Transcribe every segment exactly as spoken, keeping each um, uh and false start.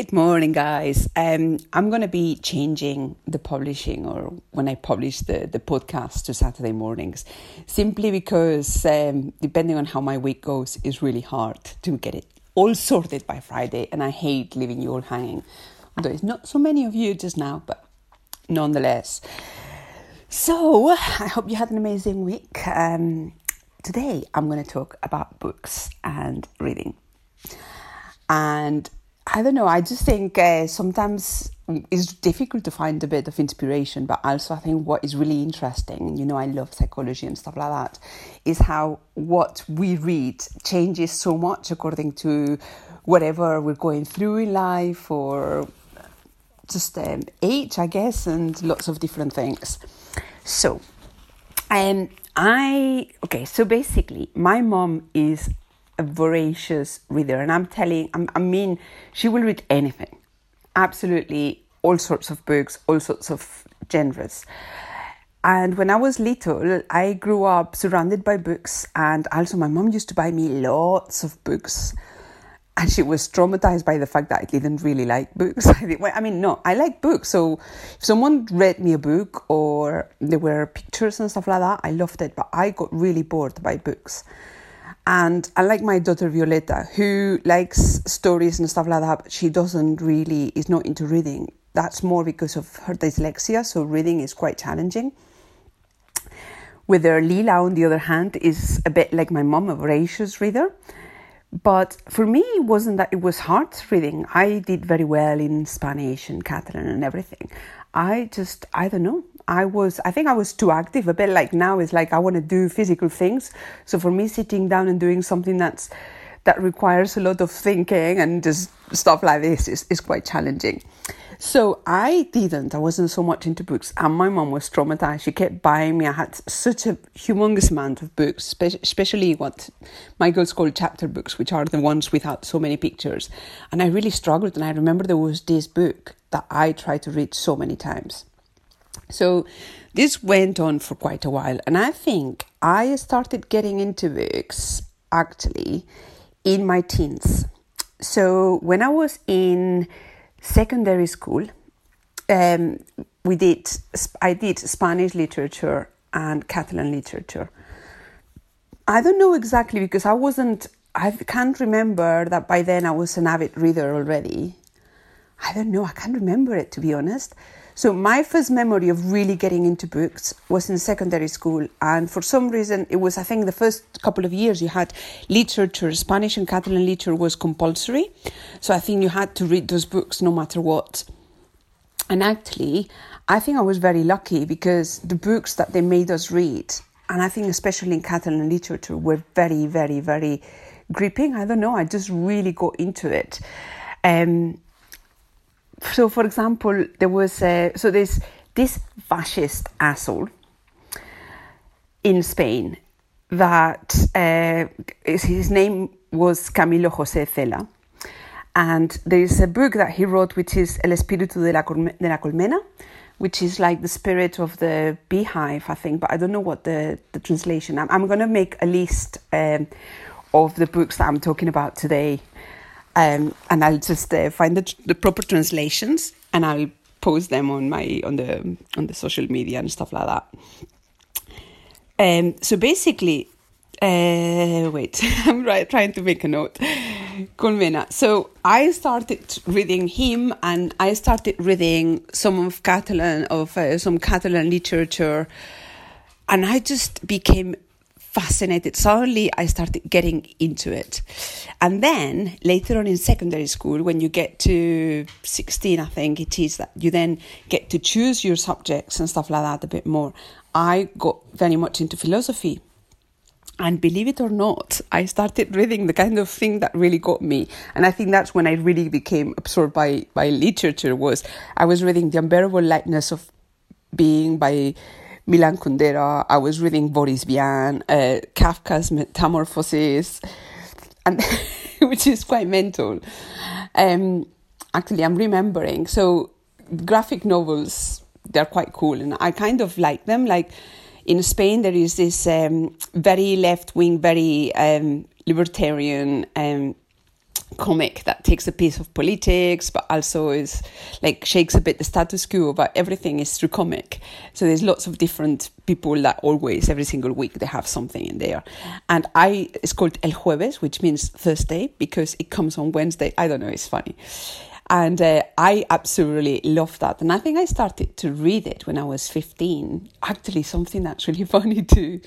Good morning, guys. Um, I'm going to be changing the publishing, or when I publish the, the podcast, to Saturday mornings, simply because um, depending on how my week goes, it's really hard to get it all sorted by Friday. And I hate leaving you all hanging. Although it's not so many of you just now, but nonetheless. So I hope you had an amazing week. Um, today, I'm going to talk about books and reading. And I don't know, I just think uh, sometimes it's difficult to find a bit of inspiration, but also I think what is really interesting, you know, I love psychology and stuff like that, is how what we read changes so much according to whatever we're going through in life, or just um, age, I guess, and lots of different things. So, um, I, okay, so basically my mom is a voracious reader, and I'm telling, I'm, I mean, she will read anything, absolutely all sorts of books, all sorts of genres. And when I was little, I grew up surrounded by books, and also my mom used to buy me lots of books, and she was traumatized by the fact that I didn't really like books. I mean, no, I like books, so if someone read me a book or there were pictures and stuff like that, I loved it, but I got really bored by books. And unlike my daughter Violeta, who likes stories and stuff like that, but she doesn't really, is not into reading. That's more because of her dyslexia, so reading is quite challenging. Whether Lila, on the other hand, is a bit like my mom, a voracious reader. But for me, it wasn't that it was hard reading. I did very well in Spanish and Catalan and everything. I just, I don't know. I was, I think I was too active, a bit like now it's like I want to do physical things. So for me, sitting down and doing something that's, that requires a lot of thinking and just stuff like this is, is quite challenging. So I didn't, I wasn't so much into books, and my mom was traumatized. She kept buying me. I had such a humongous amount of books, especially what my girls call chapter books, which are the ones without so many pictures. And I really struggled. And I remember there was this book that I tried to read so many times. So this went on for quite a while. And I think I started getting into books, actually, in my teens. So when I was in secondary school, um, we did I did Spanish literature and Catalan literature. I don't know exactly, because I wasn't, I can't remember that by then I was an avid reader already. I don't know, I can't remember it, to be honest. So my first memory of really getting into books was in secondary school. And for some reason, it was, I think, the first couple of years you had literature. Spanish and Catalan literature was compulsory. So I think you had to read those books no matter what. And actually, I think I was very lucky, because the books that they made us read, and I think especially in Catalan literature, were very, very, very gripping. I don't know, I just really got into it. Um, So, for example, there was a, so there's this fascist asshole in Spain that uh, his name was Camilo José Cela. And there is a book that he wrote, which is El Espíritu de la Colmena, which is like the spirit of the beehive, I think. But I don't know what the, the translation. I'm, I'm going to make a list um, of the books that I'm talking about today. Um, and I'll just uh, find the, the proper translations, and I'll post them on my on the on the social media and stuff like that. Um, so basically, uh, wait, I'm right, trying to make a note. Colmena. So I started reading him, and I started reading some of Catalan of uh, some Catalan literature, and I just became fascinated. Suddenly I started getting into it. And then later on in secondary school, when you get to sixteen, I think it is, that you then get to choose your subjects and stuff like that a bit more. I got very much into philosophy. And believe it or not, I started reading the kind of thing that really got me. And I think that's when I really became absorbed by, by literature, was I was reading The Unbearable Lightness of Being by Milan Kundera. I was reading Boris Vian, uh, Kafka's Metamorphoses, and which is quite mental. Um, actually, I'm remembering. So graphic novels, they're quite cool, and I kind of like them. Like in Spain, there is this um, very left-wing, very um, libertarian um, comic that takes a piece of politics, but also is like shakes a bit the status quo, but everything is through comic. So there's lots of different people that always, every single week, they have something in there. And I, it's called El Jueves, which means Thursday, because it comes on Wednesday. I don't know, it's funny. And uh, I absolutely love that. And I think I started to read it when I was fifteen. Actually, something that's really funny too.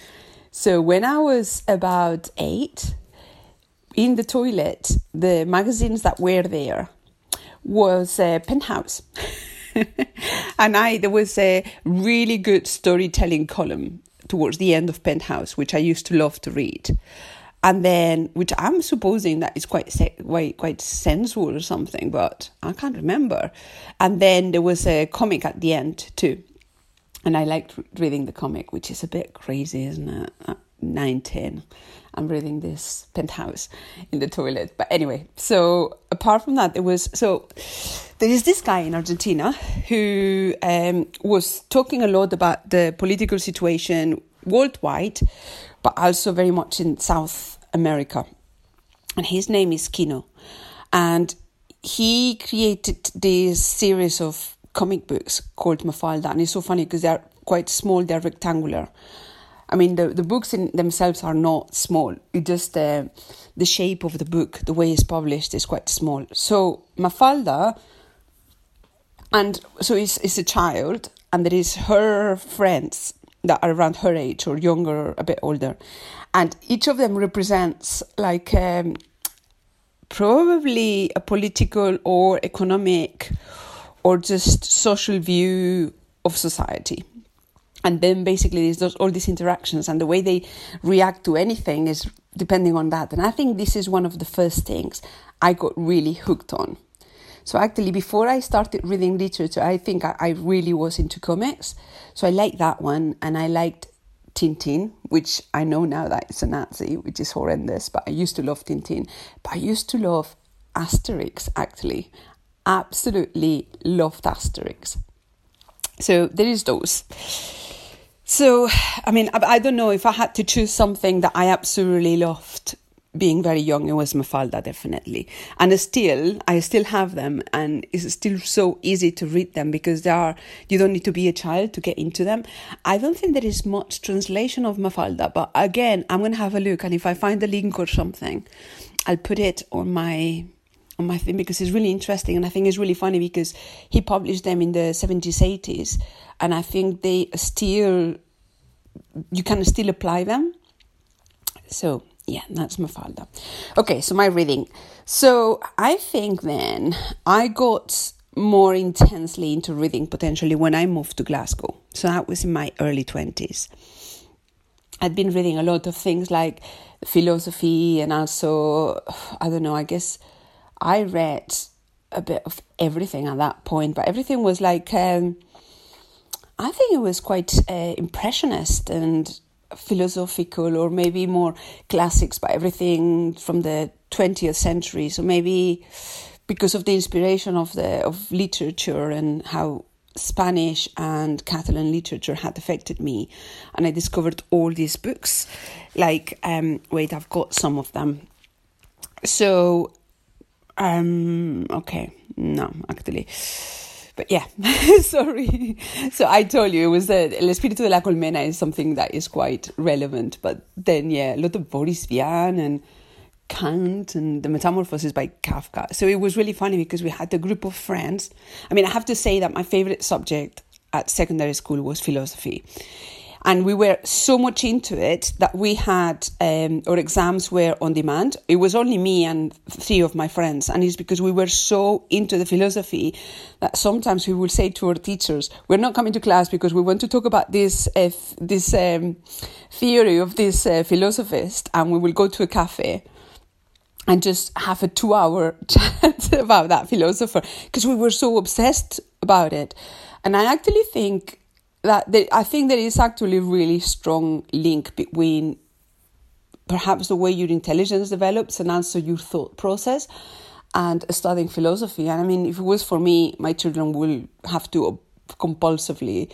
So when I was about eight, in the toilet, the magazines that were there was uh, Penthouse. And I there was a really good storytelling column towards the end of Penthouse, which I used to love to read. And then, which I'm supposing that is quite se- quite, quite sensual or something, but I can't remember. And then there was a comic at the end too. And I liked reading the comic, which is a bit crazy, isn't it? nine ten I'm reading this Penthouse in the toilet. But anyway, so apart from that, it was, so there is this guy in Argentina who um, was talking a lot about the political situation worldwide, but also very much in South America. And his name is Kino. And he created this series of comic books called Mafalda. And it's so funny because they're quite small, they're rectangular. I mean, the, the books in themselves are not small. It just uh, the shape of the book, the way it's published is quite small. So Mafalda, and so it's, it's a child, and there is her friends that are around her age or younger, a bit older. And each of them represents like um, probably a political or economic or just social view of society. And then basically there's all these interactions, and the way they react to anything is depending on that. And I think this is one of the first things I got really hooked on. So actually, before I started reading literature, I think I, I really was into comics. So I liked that one, and I liked Tintin, which I know now that it's a Nazi, which is horrendous, but I used to love Tintin. But I used to love Asterix, actually. Absolutely loved Asterix. So there is those. So, I mean, I, I don't know if I had to choose something that I absolutely loved being very young, it was Mafalda, definitely. And still, I still have them, and it's still so easy to read them because they are, you don't need to be a child to get into them. I don't think there is much translation of Mafalda, but again, I'm going to have a look, and if I find a link or something, I'll put it on my on my thing because it's really interesting, and I think it's really funny because he published them in the seventies, eighties, and I think they still, you can still apply them. So, yeah, that's Mafalda. Okay, so my reading. So I think then I got more intensely into reading potentially when I moved to Glasgow. So that was in my early twenties. I'd been reading a lot of things like philosophy, and also, I don't know, I guess I read a bit of everything at that point. But everything was like, um, I think it was quite uh, impressionist and philosophical, or maybe more classics, but everything from the twentieth century. So maybe because of the inspiration of the of literature and how Spanish and Catalan literature had affected me, and I discovered all these books. Like, um, wait, I've got some of them. So, um, okay, no, actually. But yeah, sorry. So I told you it was the El Espíritu de la Colmena is something that is quite relevant. But then, yeah, a lot of Boris Vian and Kant and the Metamorphoses by Kafka. So it was really funny because we had a group of friends. I mean, I have to say that my favorite subject at secondary school was philosophy. And we were so much into it that we had, um, our exams were on demand. It was only me and three of my friends. And it's because we were so into the philosophy that sometimes we would say to our teachers, we're not coming to class because we want to talk about this uh, f- this um, theory of this uh, philosophist. And we will go to a cafe and just have a two-hour chat about that philosopher because we were so obsessed about it. And I actually think that there, I think there is actually a really strong link between perhaps the way your intelligence develops and also your thought process and studying philosophy. And I mean, if it was for me, my children will have to compulsively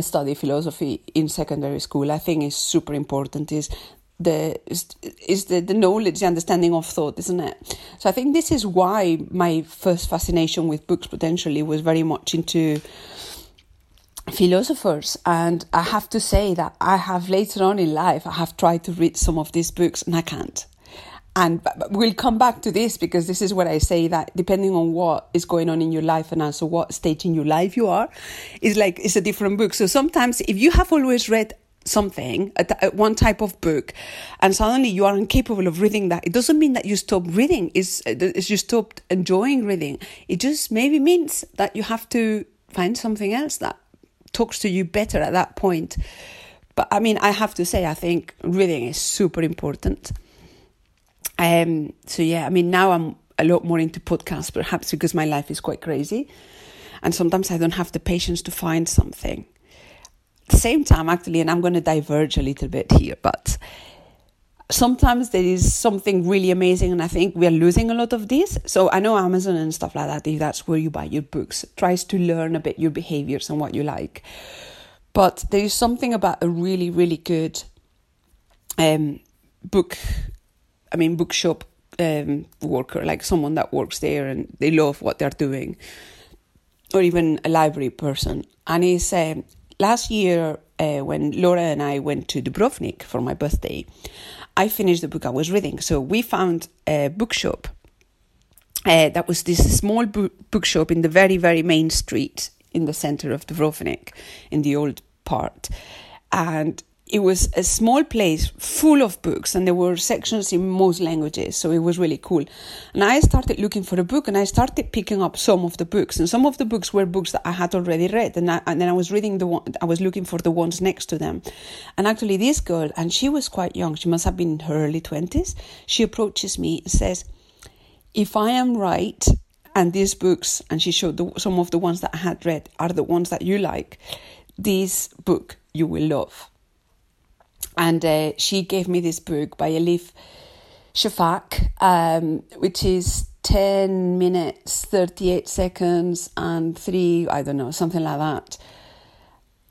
study philosophy in secondary school. I think it's super important. Is the is the, the knowledge, understanding of thought, isn't it? So I think this is why my first fascination with books potentially was very much into philosophers. And I have to say that I have later on in life, I have tried to read some of these books and I can't. And but we'll come back to this, because this is what I say, that depending on what is going on in your life and also what stage in your life you are, it's like it's a different book. So sometimes if you have always read something, a t- one type of book, and suddenly you are incapable of reading that, it doesn't mean that you stop reading. It's, it's you stopped enjoying reading. It just maybe means that you have to find something else that talks to you better at that point. But I mean, I have to say, I think reading is super important. Um, so yeah, I mean, now I'm a lot more into podcasts, perhaps because my life is quite crazy. And sometimes I don't have the patience to find something. At the same time, actually, and I'm going to diverge a little bit here, but sometimes there is something really amazing, and I think we are losing a lot of this. So I know Amazon and stuff like that, if that's where you buy your books, tries to learn a bit your behaviors and what you like. But there is something about a really, really good um, book I mean, bookshop um, worker, like someone that works there and they love what they're doing, or even a library person. And it's, um, last year uh, when Laura and I went to Dubrovnik for my birthday, I finished the book I was reading. So we found a bookshop. Uh, that was this small bo- bookshop in the very, very main street in the center of Dubrovnik, in the old part. And it was a small place full of books, and there were sections in most languages, so it was really cool. And I started looking for a book, and I started picking up some of the books, and some of the books were books that I had already read, and, I, and then I was reading the one, I was looking for the ones next to them. And actually this girl, and she was quite young, she must have been in her early twenties, she approaches me and says, if I am right, and these books, and she showed the, some of the ones that I had read, are the ones that you like, this book you will love. And uh, she gave me this book by Elif Shafak, um, which is ten minutes, thirty-eight seconds and three, I don't know, something like that.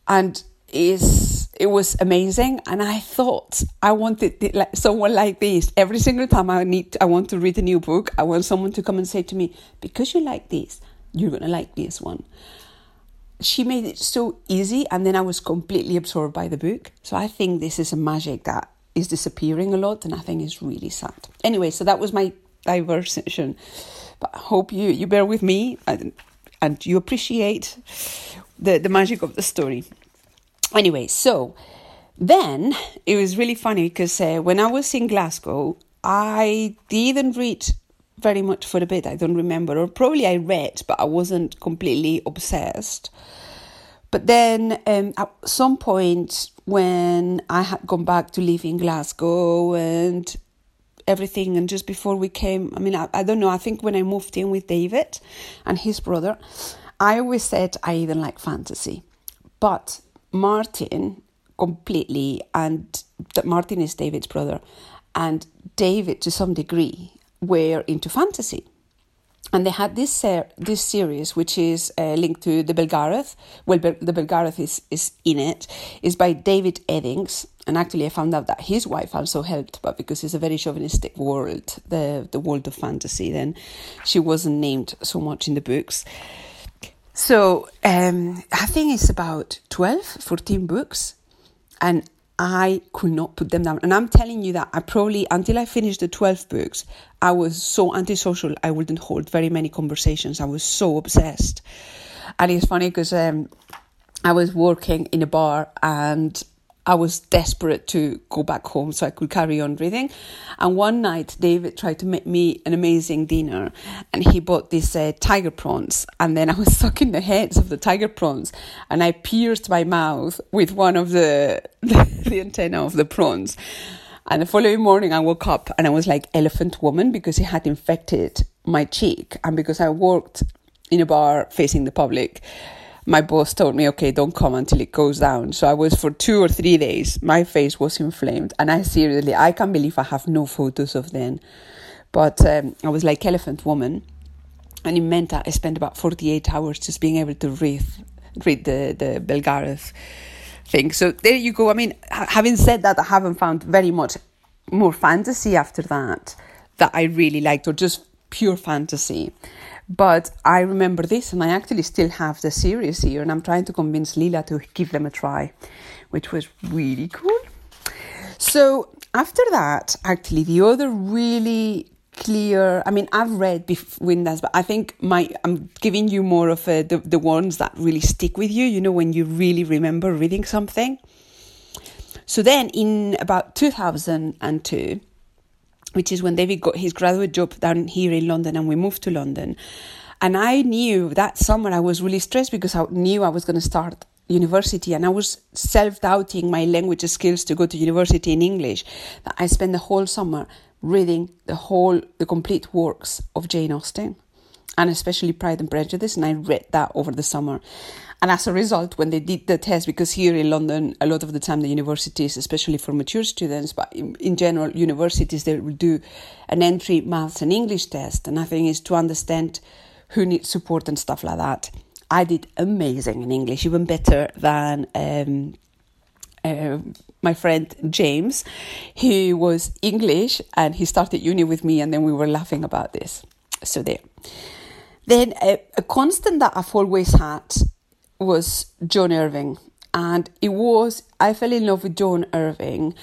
And is it was amazing. And I thought I wanted like someone like this. Every single time I need, to, I want to read a new book, I want someone to come and say to me, because you like this, you're going to like this one. She made it so easy, and then I was completely absorbed by the book. So I think this is a magic that is disappearing a lot, and I think it's really sad. Anyway, so that was my diversion. But I hope you, you bear with me and, and you appreciate the, the magic of the story. Anyway, so then it was really funny because uh, when I was in Glasgow, I didn't read very much for a bit, I don't remember, or probably I read, but I wasn't completely obsessed. But then um, at some point when I had gone back to live in Glasgow and everything, and just before we came, I mean, I, I don't know, I think when I moved in with David and his brother, I always said I even like fantasy. But Martin completely, and Martin is David's brother, and David to some degree were into fantasy, and they had this uh, this series which is uh, linked to the Belgareth. Well, Be- the Belgareth is is in it. It's by David Eddings, and actually I found out that his wife also helped, but because it's a very chauvinistic world, the the world of fantasy, then she wasn't named so much in the books. So um, I think it's about twelve, fourteen books, and I could not put them down. And I'm telling you that I probably, until I finished the twelve books, I was so antisocial, I wouldn't hold very many conversations. I was so obsessed. And it's funny because um, I was working in a bar and I was desperate to go back home so I could carry on reading. And one night, David tried to make me an amazing dinner, and he bought these uh, tiger prawns. And then I was sucking the heads of the tiger prawns, and I pierced my mouth with one of the, the antenna of the prawns. And the following morning, I woke up and I was like elephant woman, because it had infected my cheek. And because I worked in a bar facing the public, my boss told me, okay, don't come until it goes down. So I was, for two or three days, my face was inflamed. And I seriously, I can't believe I have no photos of then. But um, I was like elephant woman. And it meant that I spent about forty-eight hours just being able to read, read the, the Belgareth thing. So there you go. I mean, having said that, I haven't found very much more fantasy after that that I really liked, or just pure fantasy. But I remember this, and I actually still have the series here, and I'm trying to convince Lila to give them a try, which was really cool. So after that, actually, the other really clear, I mean, I've read before Windows, but I think my I'm giving you more of a, the, the ones that really stick with you, you know, when you really remember reading something. So then in about two thousand two, which is when David got his graduate job down here in London and we moved to London. And I knew that summer I was really stressed because I knew I was going to start university, and I was self-doubting my language skills to go to university in English. I spent the whole summer reading the whole, the complete works of Jane Austen, and especially Pride and Prejudice, and I read that over the summer. And as a result, when they did the test, because here in London, a lot of the time the universities, especially for mature students, but in, in general universities, they will do an entry maths and English test. And I think it's to understand who needs support and stuff like that. I did amazing in English, even better than um, uh, my friend James. He was English and he started uni with me, and then we were laughing about this. So there. Then a, a constant that I've always had was John Irving, and it was I fell in love with John Irving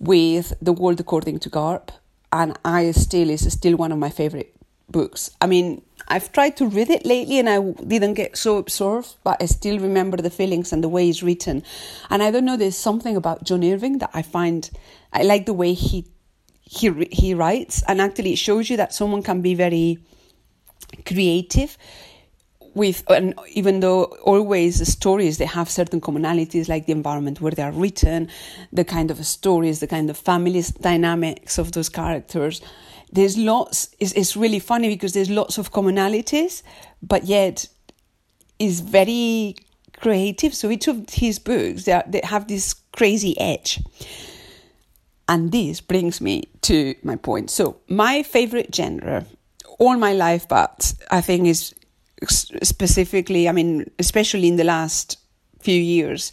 with The World According to Garp, and I still is still one of my favorite books. I mean, I've tried to read it lately and I didn't get so absorbed, but I still remember the feelings and the way it's written. And I don't know, there's something about John Irving that I find I like the way he he he writes, and actually it shows you that someone can be very creative. With, and even though always the stories, they have certain commonalities, like the environment where they are written, the kind of stories, the kind of family dynamics of those characters. There's lots, it's, it's really funny because there's lots of commonalities, but yet is very creative. So each of his books, they, are, they have this crazy edge. And this brings me to my point. So my favorite genre, all my life, but I think is specifically, I mean, especially in the last few years,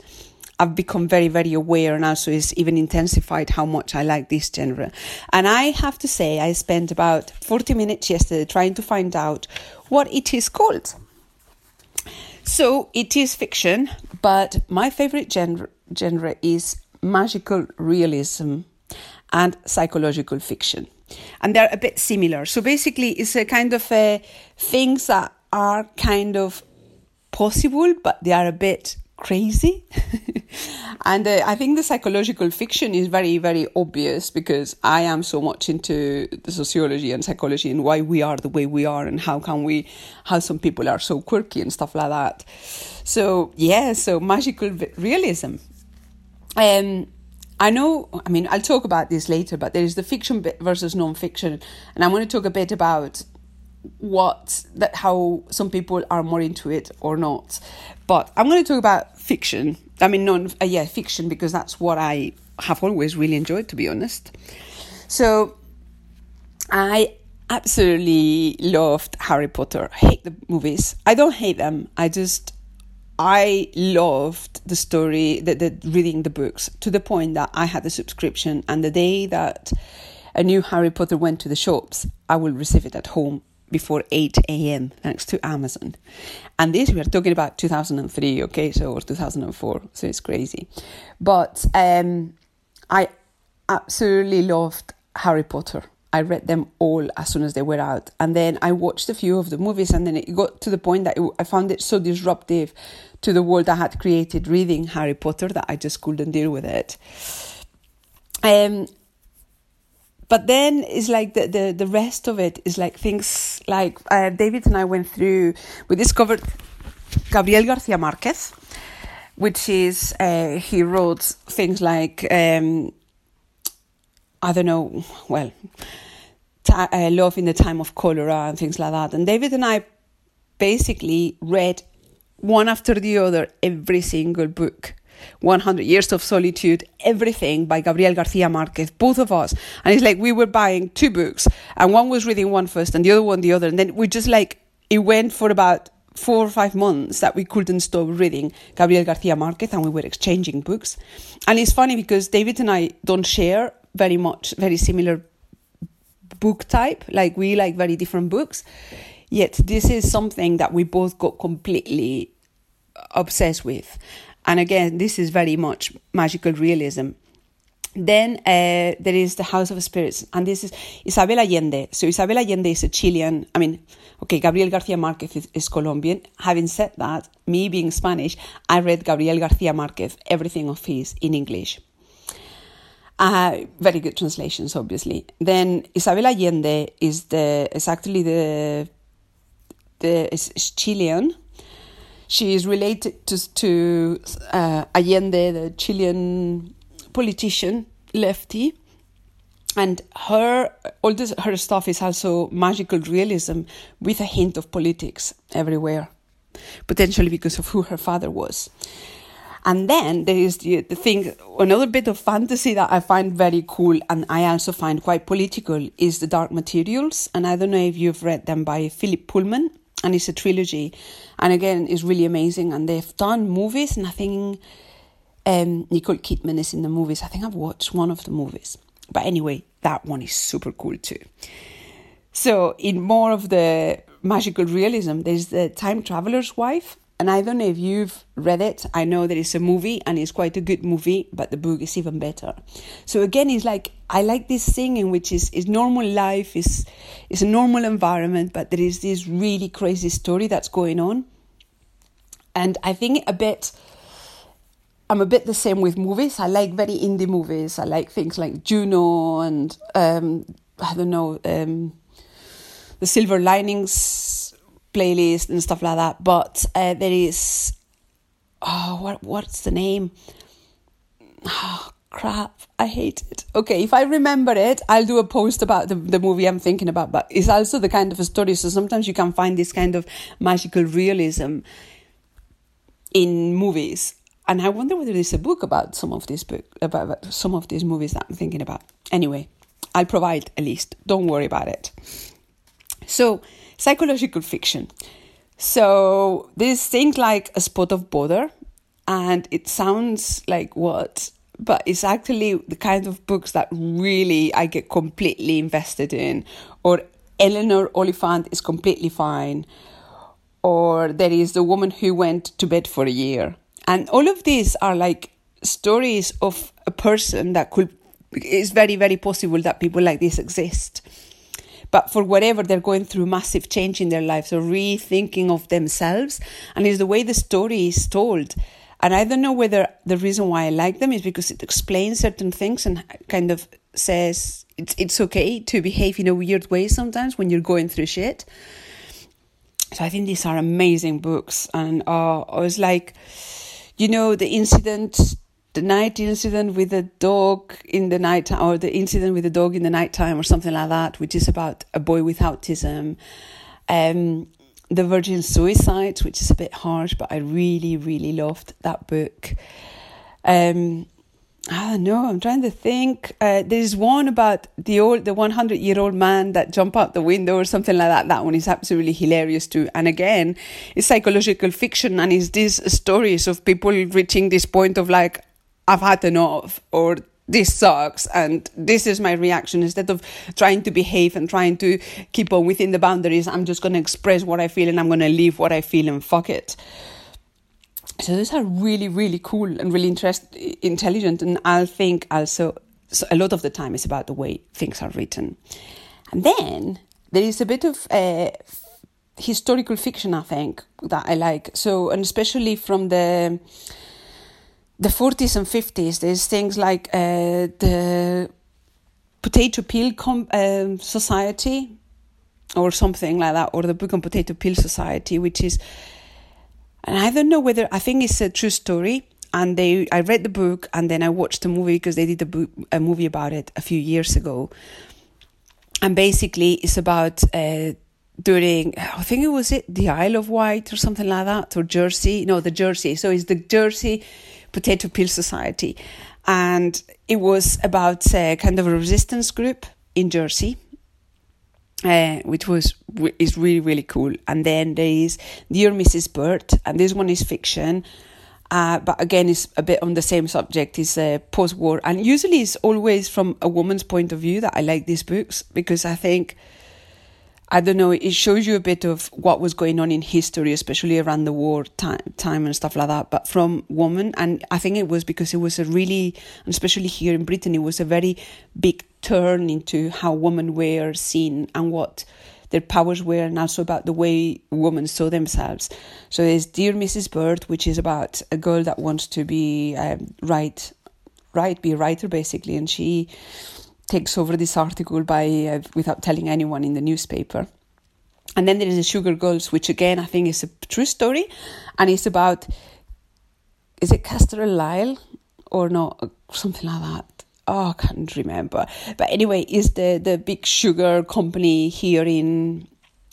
I've become very, very aware, and also it's even intensified how much I like this genre. And I have to say, I spent about forty minutes yesterday trying to find out what it is called. So it is fiction, but my favorite genre, genre is magical realism and psychological fiction. And they're a bit similar. So basically, it's a kind of a things that are kind of possible, but they are a bit crazy. And uh, I think the psychological fiction is very, very obvious because I am so much into the sociology and psychology and why we are the way we are and how can we, how some people are so quirky and stuff like that. So yeah, so magical realism. Um, I know, I mean, I'll talk about this later, but there is the fiction versus non-fiction, and I want to talk a bit about what that how some people are more into it or not. But I'm going to talk about fiction. I mean, non uh, yeah, fiction, because that's what I have always really enjoyed, to be honest. So I absolutely loved Harry Potter. I hate the movies. I don't hate them. I just I loved the story, the, the reading the books, to the point that I had a subscription, and the day that a new Harry Potter went to the shops, I will receive it at home before eight a.m. thanks to Amazon. And this, we are talking about two thousand three, okay, so or two thousand four, so it's crazy. But um, I absolutely loved Harry Potter. I read them all as soon as they were out. And then I watched a few of the movies, and then it got to the point that it, I found it so disruptive to the world I had created reading Harry Potter that I just couldn't deal with it. Um. But then it's like the, the, the rest of it is like things like uh, David and I went through, we discovered Gabriel García Márquez, which is, uh, he wrote things like, um, I don't know, well, ta- uh, Love in the Time of Cholera and things like that. And David and I basically read one after the other every single book. one hundred Years of Solitude, everything by Gabriel García Márquez, both of us. And it's like we were buying two books, and one was reading one first and the other one the other. And then we just like, it went for about four or five months that we couldn't stop reading Gabriel García Márquez, and we were exchanging books. And it's funny because David and I don't share very much, very similar book type. Like, we like very different books. Yet this is something that we both got completely obsessed with. And again, this is very much magical realism. Then uh, there is The House of Spirits, and this is Isabel Allende. So Isabel Allende is a Chilean, I mean, okay, Gabriel García Márquez is, is Colombian. Having said that, me being Spanish, I read Gabriel García Márquez, everything of his in English. Uh, very good translations, obviously. Then Isabel Allende is the is actually the, the is Chilean. She is related to, to uh, Allende, the Chilean politician, lefty, and her all this her stuff is also magical realism with a hint of politics everywhere, potentially because of who her father was. And then there is the, the thing, another bit of fantasy that I find very cool and I also find quite political is The Dark Materials, and I don't know if you've read them, by Philip Pullman, and it's a trilogy, and again it's really amazing, and they've done movies, nothing. Um, Nicole Kidman is in the movies. I think I've watched one of the movies. But anyway, that one is super cool too. So in more of the magical realism, there's The Time Traveler's Wife. And I don't know if you've read it. I know there is a movie and it's quite a good movie, but the book is even better. So again, it's like, I like this thing in which is, is normal life, is, is a normal environment, but there is this really crazy story that's going on. And I think a bit... I'm a bit the same with movies. I like very indie movies. I like things like Juno and, um, I don't know, um, the Silver Linings playlist and stuff like that. But uh, there is, oh, what what's the name? Oh, crap. I hate it. Okay, if I remember it, I'll do a post about the, the movie I'm thinking about. But it's also the kind of a story. So sometimes you can find this kind of magical realism in movies. And I wonder whether there's a book about some of these book about some of these movies that I'm thinking about. Anyway, I'll provide a list. Don't worry about it. So, psychological fiction. So there's things like A Spot of Bother, and it sounds like what, but it's actually the kind of books that really I get completely invested in. Or Eleanor Oliphant is completely fine. Or there is The Woman Who Went to Bed for a Year. And all of these are like stories of a person that could, it's very, very possible that people like this exist. But for whatever, they're going through massive change in their lives or rethinking of themselves. And it's the way the story is told. And I don't know whether the reason why I like them is because it explains certain things and kind of says it's, it's okay to behave in a weird way sometimes when you're going through shit. So I think these are amazing books. And uh, I was like... You know, the incident, the night incident with the dog in the night, or the incident with the dog in the night time, or something like that, which is about a boy with autism. Um, The Virgin Suicides, which is a bit harsh, but I really, really loved that book. Um, I don't know. I'm trying to think. Uh, there's one about the old, the hundred-year-old man that jumped out the window, or something like that. That one is absolutely hilarious too. And again, it's psychological fiction, and it's these stories of people reaching this point of like, I've had enough, or this sucks, and this is my reaction. Instead of trying to behave and trying to keep on within the boundaries, I'm just going to express what I feel, and I'm going to leave what I feel, and fuck it. So those are really, really cool and really interest, intelligent. And I think also so a lot of the time it's about the way things are written. And then there is a bit of uh, historical fiction, I think, that I like. So, and especially from the the forties and fifties, there's things like uh, the Potato Peel com- um, Society or something like that, or the book on Potato Peel Society, which is... And I don't know whether, I think it's a true story. And they, I read the book and then I watched the movie because they did a, book, a movie about it a few years ago. And basically it's about uh, during, I think it was it, the Isle of Wight or something like that, or Jersey. No, the Jersey. So it's the Jersey Potato Peel Society. And it was about uh, kind of a resistance group in Jersey. Uh, which was is really, really cool. And then there is Dear Missus Bird, and this one is fiction. uh, but again, it's a bit on the same subject, is uh, post-war. And usually it's always from a woman's point of view that I like these books, because I think, I don't know, it shows you a bit of what was going on in history, especially around the war time, time and stuff like that, but from women. And I think it was because it was a really, especially here in Britain, it was a very big turn into how women were seen and what their powers were, and also about the way women saw themselves. So there's Dear Missus Bird, which is about a girl that wants to be um, write, write, be a writer, basically. And she takes over this article by uh, without telling anyone in the newspaper. And then there is The Sugar Girls, which again, I think is a true story. And it's about, is it Castor Lyle or not? Something like that. Oh, I can't remember. But anyway, it's the, the big sugar company here in...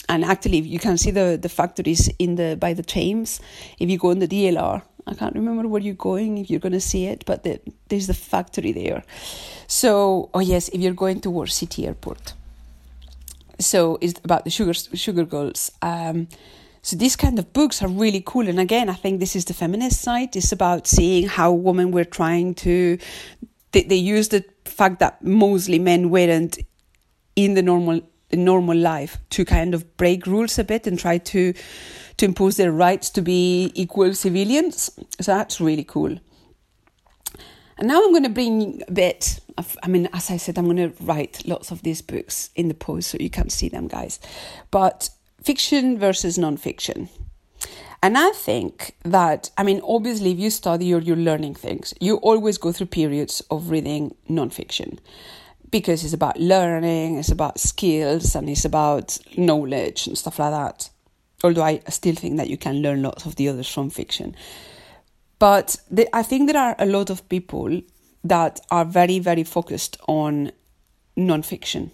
And actually, you can see the, the factories in the by the Thames. If you go on the D L R, I can't remember where you're going, if you're going to see it, but the, there's the factory there. So, oh yes, if you're going towards City Airport. So it's about the sugar, sugar girls. Um, so these kind of books are really cool. And again, I think this is the feminist side. It's about seeing how women were trying to... They they use the fact that mostly men weren't in the normal normal life to kind of break rules a bit and try to to impose their rights to be equal civilians. So that's really cool. And now I'm going to bring a bit of, I mean, as I said, I'm going to write lots of these books in the post so you can see them, guys. But fiction versus non-fiction. And I think that, I mean, obviously, if you study or you're learning things, you always go through periods of reading nonfiction, because it's about learning, it's about skills, and it's about knowledge and stuff like that. Although I still think that you can learn lots of the others from fiction. But the, I think there are a lot of people that are very, very focused on nonfiction.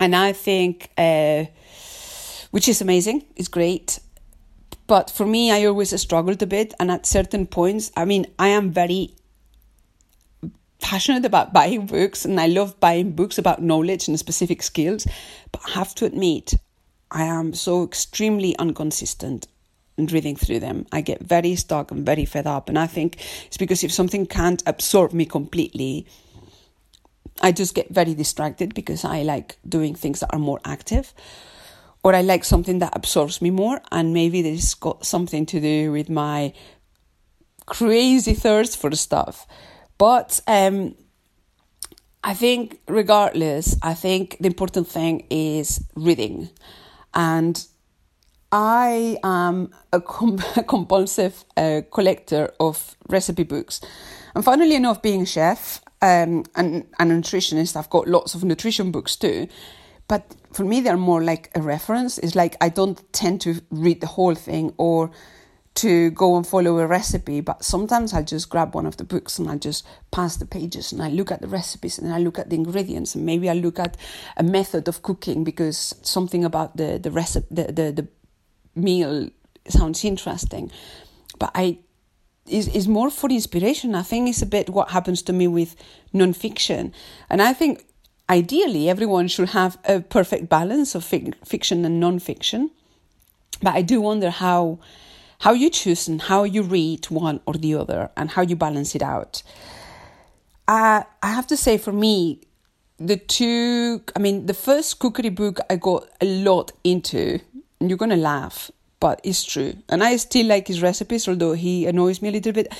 And I think, uh, which is amazing, it's great. But for me, I always struggled a bit. And at certain points, I mean, I am very passionate about buying books, and I love buying books about knowledge and specific skills. But I have to admit, I am so extremely inconsistent in reading through them. I get very stuck and very fed up. And I think it's because if something can't absorb me completely, I just get very distracted, because I like doing things that are more active. Or I like something that absorbs me more, and maybe this got something to do with my crazy thirst for stuff. But um, I think regardless, I think the important thing is reading. And I am a, com- a compulsive uh, collector of recipe books. And funnily enough, being a chef um, and, and a nutritionist, I've got lots of nutrition books too. But for me, they're more like a reference. It's like I don't tend to read the whole thing or to go and follow a recipe. But sometimes I just grab one of the books and I just pass the pages and I look at the recipes and I look at the ingredients. And maybe I look at a method of cooking because something about the the recipe, the, the, the meal sounds interesting. But I is is more for inspiration. I think it's a bit what happens to me with nonfiction. And I think... Ideally, everyone should have a perfect balance of fic- fiction and non-fiction. But I do wonder how how you choose and how you read one or the other and how you balance it out. Uh, I have to say, for me, the two... I mean, the first cookery book I got a lot into, and you're going to laugh, but it's true. And I still like his recipes, although he annoys me a little bit.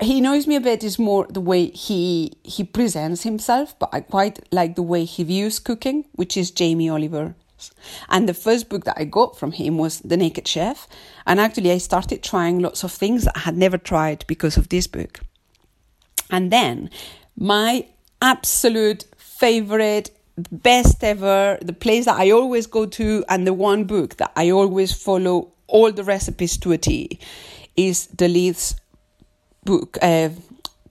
He annoys me a bit is more the way he he presents himself, but I quite like the way he views cooking, which is Jamie Oliver. And the first book that I got from him was The Naked Chef. And actually, I started trying lots of things that I had never tried because of this book. And then my absolute favorite, best ever, the place that I always go to and the one book that I always follow all the recipes to a T is the Leith's book, uh,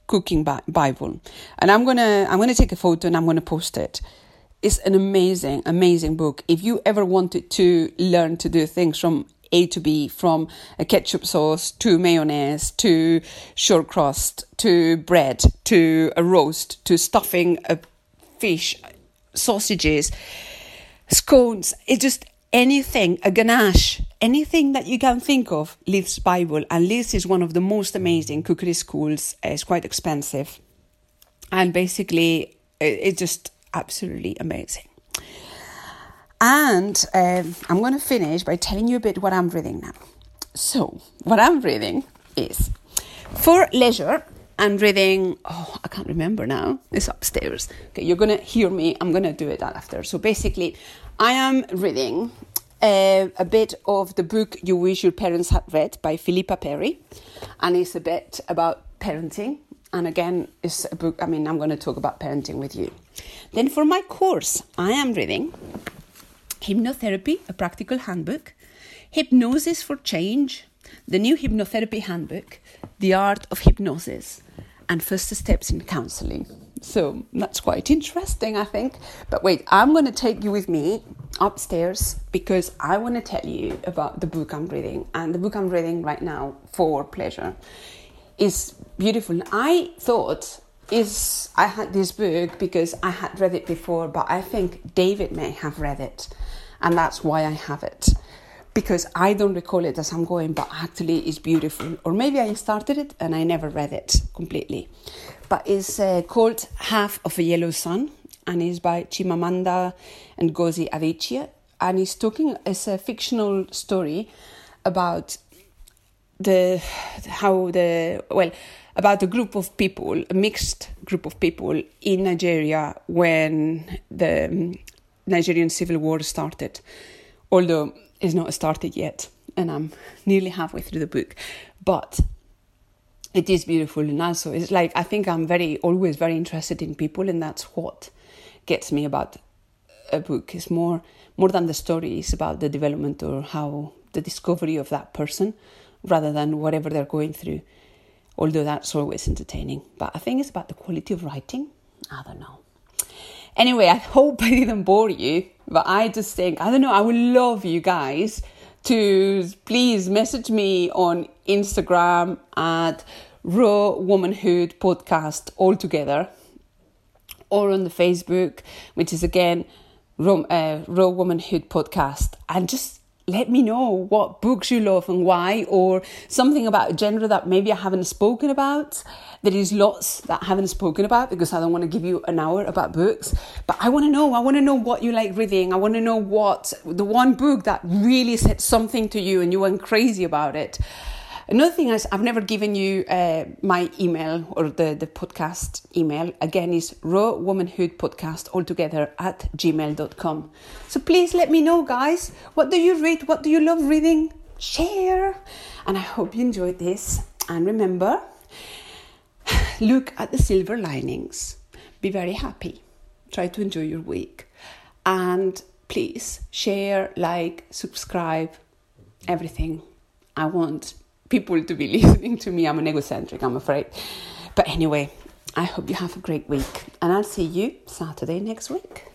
cooking Bible, and I'm gonna I'm gonna take a photo and I'm gonna post it. It's an amazing, amazing book. If you ever wanted to learn to do things from A to B, from a ketchup sauce to mayonnaise to short crust to bread to a roast to stuffing a fish, sausages, scones, it just anything, a ganache, anything that you can think of, Leith's Bible. And Leith's is one of the most amazing cookery schools. It's quite expensive. And basically, it's just absolutely amazing. And um, I'm going to finish by telling you a bit what I'm reading now. So, what I'm reading is, for leisure, I'm reading, oh, I can't remember now. It's upstairs. Okay, you're going to hear me. I'm going to do it after. So basically, I am reading uh, a bit of the book You Wish Your Parents Had Read by Philippa Perry. And it's a bit about parenting. And again, it's a book, I mean, I'm going to talk about parenting with you. Then for my course, I am reading Hypnotherapy, a Practical Handbook, Hypnosis for Change, The New Hypnotherapy Handbook, The Art of Hypnosis, and First Steps in Counseling. So that's quite interesting, I think. But wait, I'm going to take you with me upstairs because I want to tell you about the book I'm reading. And the book I'm reading right now for pleasure is beautiful. I thought is I had this book because I had read it before, but I think David may have read it. And that's why I have it. Because I don't recall it as I'm going, but actually it's beautiful. Or maybe I started it and I never read it completely. But it's uh, called Half of a Yellow Sun, and it's by Chimamanda Ngozi Adichie. And it's talking, it's a fictional story about the how the, well, about a group of people, a mixed group of people in Nigeria when the Nigerian Civil War started. Although it's not started yet, and I'm nearly halfway through the book, but it is beautiful. And also, it's like, I think I'm very, always very interested in people, and that's what gets me about a book. It's more, more than the story, it's about the development or how the discovery of that person, rather than whatever they're going through. Although that's always entertaining, but I think it's about the quality of writing. I don't know. Anyway, I hope I didn't bore you, but I just think, I don't know, I would love you guys to please message me on Instagram at Raw Womanhood Podcast all together, or on the Facebook, which is again, Raw, uh, Raw Womanhood Podcast, and just let me know what books you love and why, or something about a genre that maybe I haven't spoken about. There is lots that I haven't spoken about because I don't want to give you an hour about books. But I want to know. I want to know what you like reading. I want to know what the one book that really said something to you and you went crazy about it. Another thing is I've never given you uh, my email or the, the podcast email. Again, is Raw Womanhood Podcast altogether at gmail dot com. So please let me know, guys. What do you read? What do you love reading? Share. And I hope you enjoyed this. And remember, look at the silver linings. Be very happy. Try to enjoy your week. And please share, like, subscribe, everything. I want people to be listening to me. I'm an egocentric, I'm afraid. But anyway, I hope you have a great week. And I'll see you Saturday next week.